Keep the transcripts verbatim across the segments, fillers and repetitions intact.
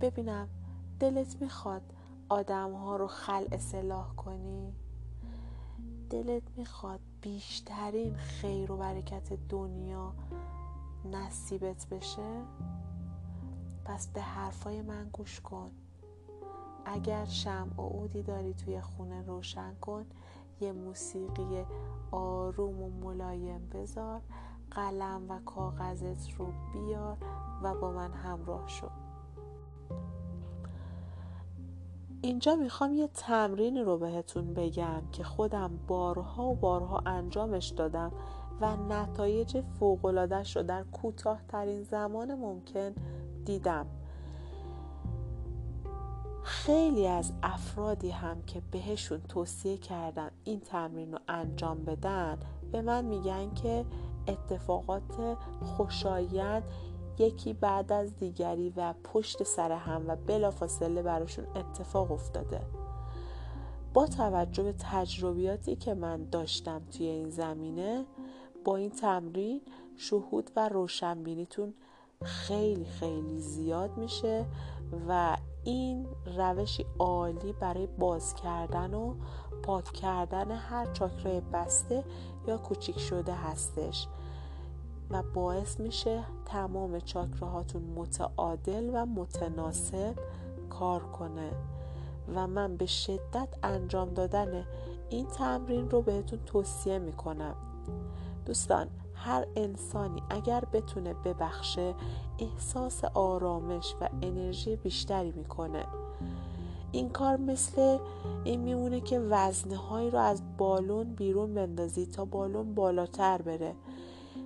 ببینم دلت میخواد آدم ها رو خلع اصلاح کنی؟ دلت میخواد بیشترین خیر و برکت دنیا نصیبت بشه؟ پس به حرفای من گوش کن. اگر شمع و عودی داری توی خونه روشن کن، یه موسیقی آروم و ملایم بذار، قلم و کاغذت رو بیار و با من همراه شو. اینجا میخوام یه تمرین رو بهتون بگم که خودم بارها و بارها انجامش دادم و نتایج فوق‌العاده‌اش رو در کوتاه‌ترین زمان ممکن دیدم. خیلی از افرادی هم که بهشون توصیه کردم این تمرین رو انجام بدن، به من میگن که اتفاقات خوشایند یکی بعد از دیگری و پشت سر هم و بلافاصله براشون اتفاق افتاده. با توجه به تجربیاتی که من داشتم توی این زمینه، با این تمرین شهود و روشنبینیتون خیلی خیلی زیاد میشه و این روشی عالی برای باز کردن و پاک کردن هر چاکرای بسته یا کوچیک شده هستش و باعث میشه تمام چاکراهاتون متعادل و متناسب کار کنه. و من به شدت انجام دادن این تمرین رو بهتون توصیه میکنم. دوستان، هر انسانی اگر بتونه ببخشه، احساس آرامش و انرژی بیشتری میکنه. این کار مثل این میمونه که وزنهایی رو از بالون بیرون بندازی تا بالون بالاتر بره.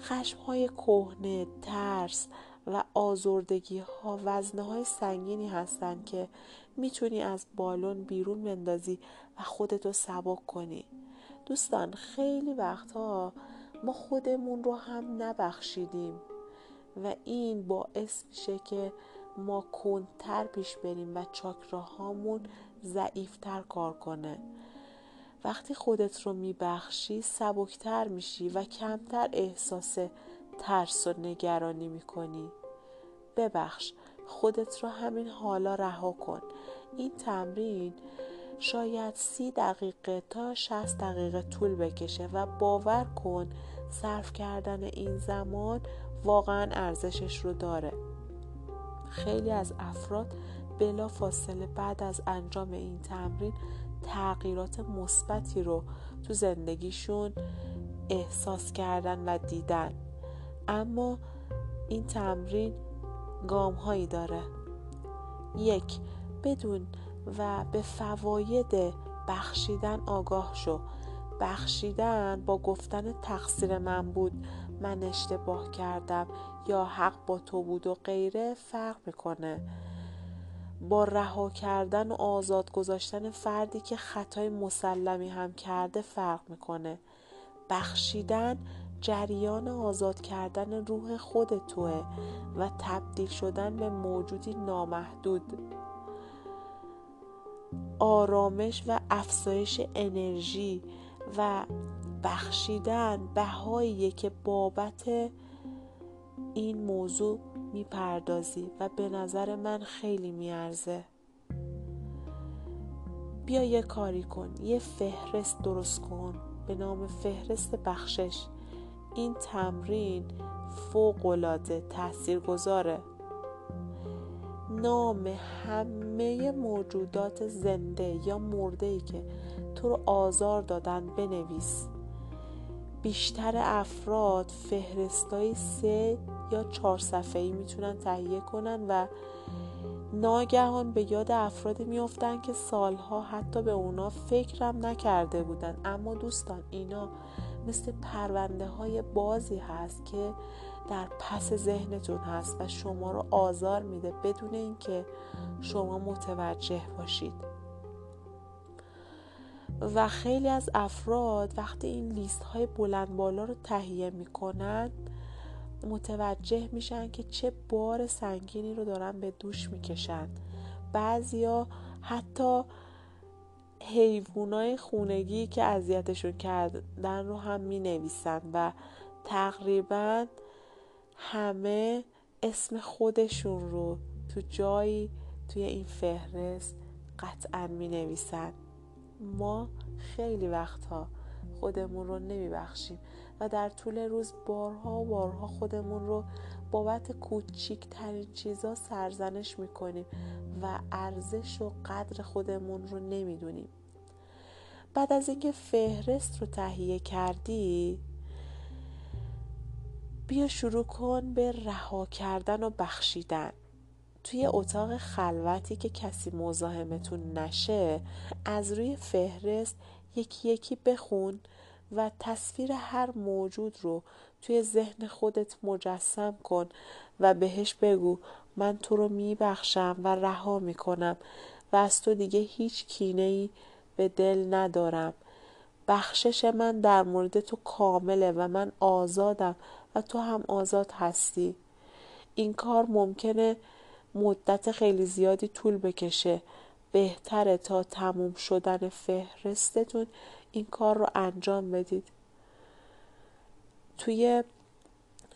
خشمهای کهنه، ترس و آزردگی ها وزنه‌های سنگینی هستن که میتونی از بالون بیرون بندازی و خودتو سبک کنی. دوستان، خیلی وقتها ما خودمون رو هم نبخشیدیم و این باعث میشه که ما کندتر پیش بریم و چاکراهامون ضعیفتر کار کنه. وقتی خودت رو میبخشی، سبکتر میشی و کمتر احساس ترس و نگرانی میکنی. ببخش، خودت رو همین حالا رها کن. این تمرین شاید سی دقیقه تا شصت دقیقه طول بکشه و باور کن صرف کردن این زمان واقعا ارزشش رو داره. خیلی از افراد بلا فاصله بعد از انجام این تمرین تغییرات مثبتی رو تو زندگیشون احساس کردن و دیدن. اما این تمرین گام هایی داره. یک، بدون و به فواید بخشیدن آگاه شو. بخشیدن با گفتن تقصیر من بود، من اشتباه کردم یا حق با تو بود و غیره فرق میکنه با رها کردن و آزاد گذاشتن فردی که خطای مسلمی هم کرده. فرق میکنه بخشیدن جریان آزاد کردن روح خود توه و تبدیل شدن به موجودی نامحدود. آرامش و افزایش انرژی و بخشیدن بهاییه که بابت این موضوع میپردازی و به نظر من خیلی میارزه. بیا یه کاری کن، یه فهرست درست کن به نام فهرست بخشش. این تمرین فوق‌العاده تاثیرگذاره. نام همه موجودات زنده یا مرده‌ای که تو رو آزار دادن بنویس. بیشتر افراد فهرستای سه یا چهار صفحه‌ای میتونن تهیه کنن و ناگهان به یاد افرادی میافتن که سالها حتی به اونا فکرم نکرده بودن. اما دوستان، اینا مثل پرونده های بازی هست که در پس ذهنتون هست و شما رو آزار میده بدون اینکه شما متوجه باشید. و خیلی از افراد وقتی این لیست های بلند بالا رو تهیه میکنن، متوجه میشن که چه بار سنگینی رو دارن به دوش میکشن. بعضیا حتی حیوانای خونگی که اذیتشون کردن رو هم مینویسن و تقریبا همه اسم خودشون رو تو جایی توی این فهرست قطعا می نویسن. ما خیلی وقتها خودمون رو نمی بخشیم و در طول روز بارها و بارها خودمون رو بابت کوچیک‌ترین چیزا سرزنش می کنیم و ارزش و قدر خودمون رو نمی دونیم. بعد از اینکه فهرست رو تهیه کردی، بیا شروع کن به رها کردن و بخشیدن. توی اتاق خلوتی که کسی مزاحمتون نشه، از روی فهرست یکی یکی بخون و تصویر هر موجود رو توی ذهن خودت مجسم کن و بهش بگو من تو رو میبخشم و رها میکنم و از تو دیگه هیچ کینه‌ای به دل ندارم. بخشش من در مورد تو کامله و من آزادم و تو هم آزاد هستی. این کار ممکنه مدت خیلی زیادی طول بکشه. بهتره تا تموم شدن فهرستتون این کار رو انجام بدید. توی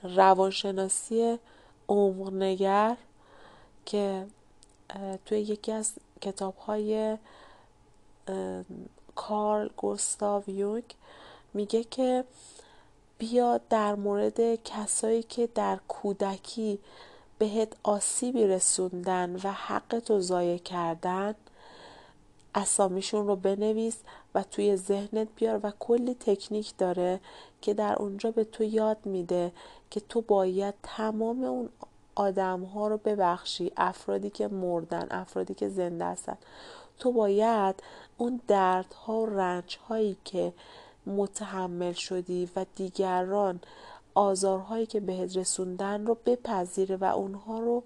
روانشناسی عمق‌نگر که توی یکی از کتاب‌های کارل گوستاو یونگ میگه که بیا در مورد کسایی که در کودکی بهت آسیبی رسوندن و حقتو ضایع کردن، اسامیشون رو بنویس و توی ذهنت بیار و کلی تکنیک داره که در اونجا به تو یاد میده که تو باید تمام اون آدم‌ها رو ببخشی، افرادی که مردن، افرادی که زنده هستن. تو باید اون دردها و رنجهایی که متحمل شدی و دیگران آزارهایی که بهت رسوندن رو بپذیره و اونها رو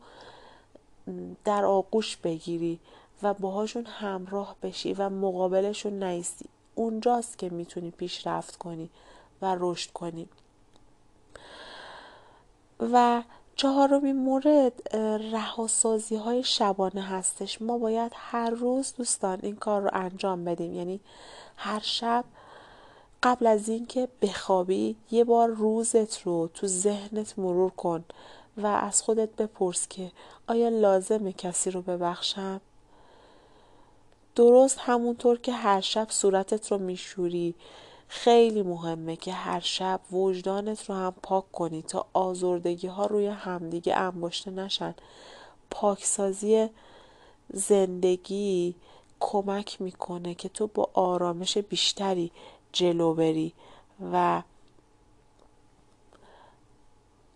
در آغوش بگیری و باهاشون همراه بشی و مقابلشون نیستی. اونجاست که میتونی پیشرفت کنی و رشد کنی. و چهارمین مورد رهاسازی های شبانه هستش. ما باید هر روز دوستان این کار رو انجام بدیم، یعنی هر شب قبل از این که بخوابی یه بار روزت رو تو ذهنت مرور کن و از خودت بپرس که آیا لازمه کسی رو ببخشم؟ درست همونطور که هر شب صورتت رو میشوری، خیلی مهمه که هر شب وجدانت رو هم پاک کنی تا آزردگی ها روی همدیگه انباشته نشن. پاکسازی زندگی کمک میکنه که تو با آرامش بیشتری جلو بری و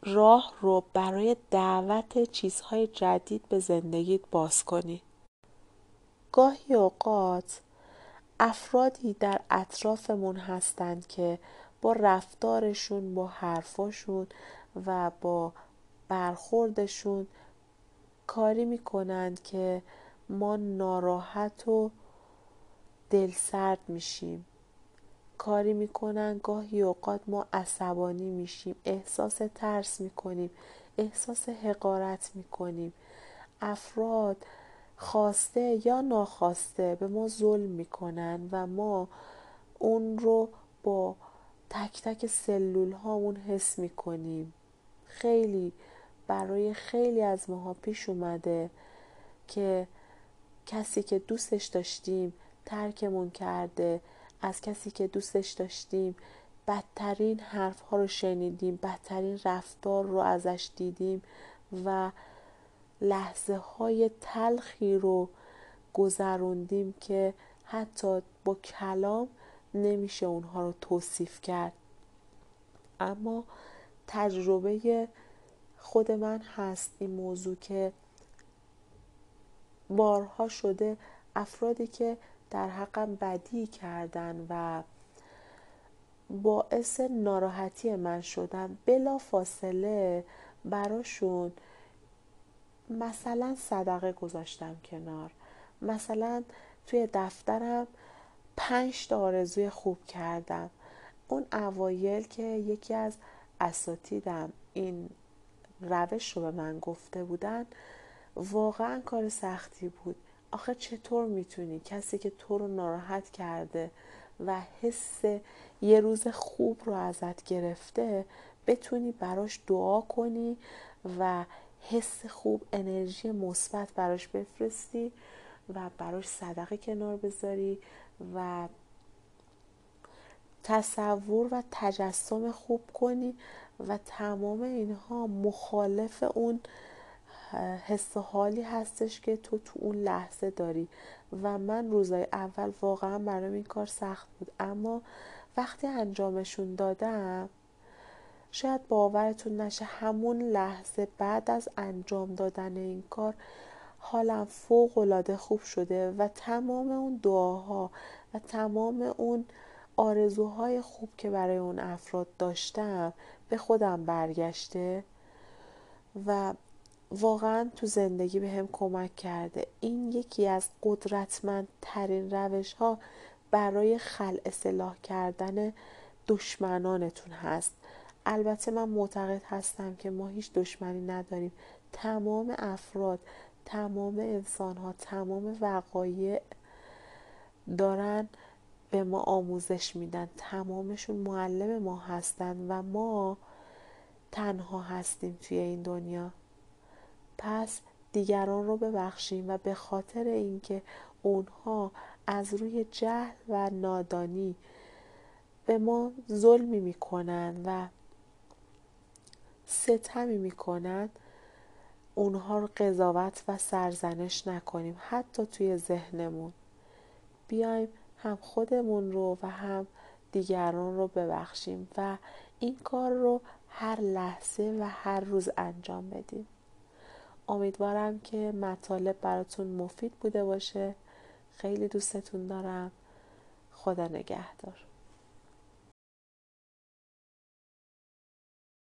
راه رو برای دعوت چیزهای جدید به زندگیت باز کنی. گاهی اوقات افرادی در اطرافمون هستند که با رفتارشون، با حرفاشون و با برخوردشون کاری میکنند که ما ناراحت و دلسرد میشیم. کاری میکنن گاهی اوقات ما عصبانی میشیم، احساس ترس میکنیم، احساس حقارت میکنیم. افراد خواسته یا ناخواسته به ما ظلم میکنن و ما اون رو با تک تک سلول هامون حس میکنیم. خیلی برای خیلی از ماها پیش اومده که کسی که دوستش داشتیم ترکمون کرده، از کسی که دوستش داشتیم بدترین حرف ها رو شنیدیم، بدترین رفتار رو ازش دیدیم و لحظه های تلخی رو گذروندیم که حتی با کلام نمیشه اونها رو توصیف کرد. اما تجربه خود من هست این موضوع که بارها شده افرادی که در حقم بدی کردن و باعث ناراحتی من شدن، بلا فاصله براشون مثلا صدقه گذاشتم کنار، مثلا توی دفترم پنج تا آرزوی خوب کردم. اون اوایل که یکی از اساتیدم این روش رو به من گفته بودن، واقعا کار سختی بود. آخه چطور میتونی کسی که تو رو ناراحت کرده و حس یه روز خوب رو ازت گرفته بتونی براش دعا کنی و حس خوب، انرژی مثبت براش بفرستی و براش صدقه کنار بذاری و تصور و تجسم خوب کنی و تمام اینها مخالف اون حس و حالی هستش که تو تو اون لحظه داری. و من روزای اول واقعا برام این کار سخت بود، اما وقتی انجامشون دادم شاید باورتون نشه همون لحظه بعد از انجام دادن این کار حالم فوق‌العاده خوب شده و تمام اون دعاها و تمام اون آرزوهای خوب که برای اون افراد داشتم به خودم برگشته و واقعا تو زندگی به هم کمک کرده. این یکی از قدرتمندترین روش‌ها برای خلع سلاح کردن دشمنانتون هست. البته من معتقد هستم که ما هیچ دشمنی نداریم، تمام افراد، تمام انسان‌ها، تمام وقایع دارن به ما آموزش میدن، تمامشون معلم ما هستن و ما تنها هستیم توی این دنیا. پس دیگران رو ببخشیم و به خاطر اینکه اونها از روی جهل و نادانی به ما ظلمی میکنن و ستمی میکنن، اونها رو قضاوت و سرزنش نکنیم، حتی توی ذهنمون بیایم هم خودمون رو و هم دیگران رو ببخشیم و این کار رو هر لحظه و هر روز انجام بدیم. امیدوارم که مطالب براتون مفید بوده باشه. خیلی دوستتون دارم. خدا نگهدار.